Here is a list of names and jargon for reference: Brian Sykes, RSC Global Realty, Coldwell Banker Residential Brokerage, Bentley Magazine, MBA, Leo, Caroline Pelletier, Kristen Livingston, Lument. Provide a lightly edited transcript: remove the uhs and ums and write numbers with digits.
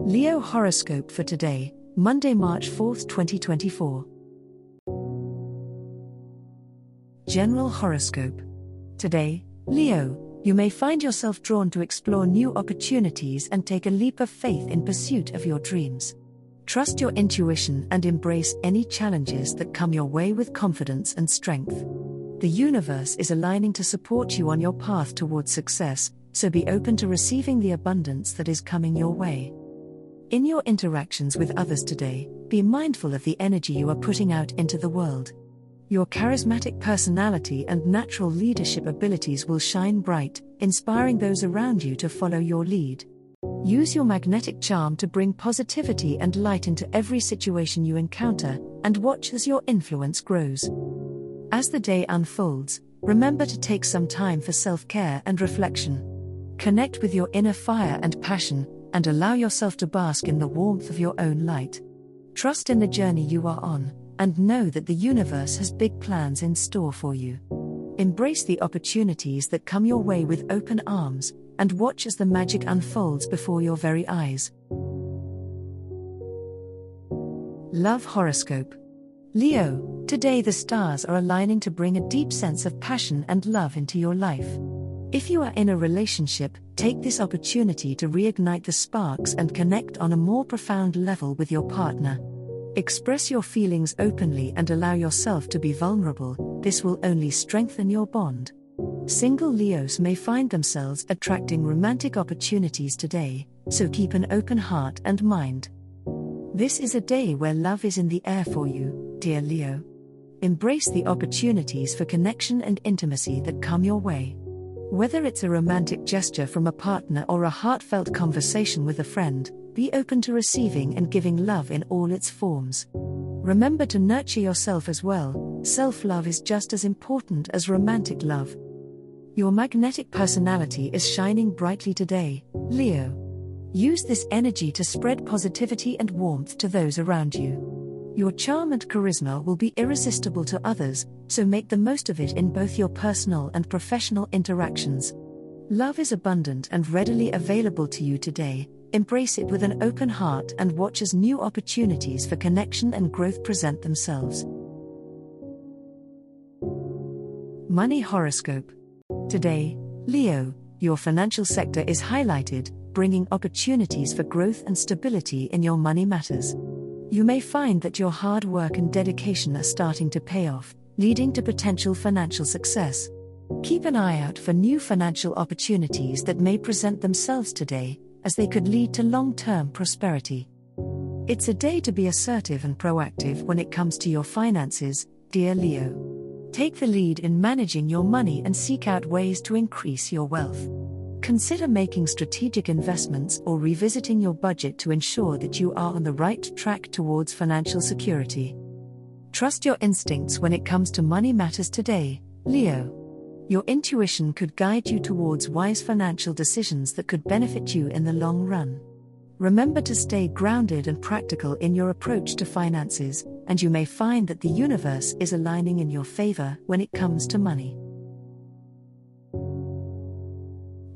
Leo horoscope for today, Monday, March 4, 2024. General horoscope. Today, Leo, you may find yourself drawn to explore new opportunities and take a leap of faith in pursuit of your dreams. Trust your intuition and embrace any challenges that come your way with confidence and strength. The universe is aligning to support you on your path towards success, so be open to receiving the abundance that is coming your way. In your interactions with others today, be mindful of the energy you are putting out into the world. Your charismatic personality and natural leadership abilities will shine bright, inspiring those around you to follow your lead. Use your magnetic charm to bring positivity and light into every situation you encounter, and watch as your influence grows. As the day unfolds, remember to take some time for self-care and reflection. Connect with your inner fire and passion, and allow yourself to bask in the warmth of your own light. Trust in the journey you are on, and know that the universe has big plans in store for you. Embrace the opportunities that come your way with open arms, and watch as the magic unfolds before your very eyes. Love horoscope. Leo, today the stars are aligning to bring a deep sense of passion and love into your life. If you are in a relationship, take this opportunity to reignite the sparks and connect on a more profound level with your partner. Express your feelings openly and allow yourself to be vulnerable. This will only strengthen your bond. Single Leos may find themselves attracting romantic opportunities today, so keep an open heart and mind. This is a day where love is in the air for you, dear Leo. Embrace the opportunities for connection and intimacy that come your way. Whether it's a romantic gesture from a partner or a heartfelt conversation with a friend, be open to receiving and giving love in all its forms. Remember to nurture yourself as well. Self-love is just as important as romantic love. Your magnetic personality is shining brightly today, Leo. Use this energy to spread positivity and warmth to those around you. Your charm and charisma will be irresistible to others, so make the most of it in both your personal and professional interactions. Love is abundant and readily available to you today. Embrace it with an open heart and watch as new opportunities for connection and growth present themselves. Money horoscope. Today, Leo, your financial sector is highlighted, bringing opportunities for growth and stability in your money matters. You may find that your hard work and dedication are starting to pay off, leading to potential financial success. Keep an eye out for new financial opportunities that may present themselves today, as they could lead to long-term prosperity. It's a day to be assertive and proactive when it comes to your finances, dear Leo. Take the lead in managing your money and seek out ways to increase your wealth. Consider making strategic investments or revisiting your budget to ensure that you are on the right track towards financial security. Trust your instincts when it comes to money matters today, Leo. Your intuition could guide you towards wise financial decisions that could benefit you in the long run. Remember to stay grounded and practical in your approach to finances, and you may find that the universe is aligning in your favor when it comes to money.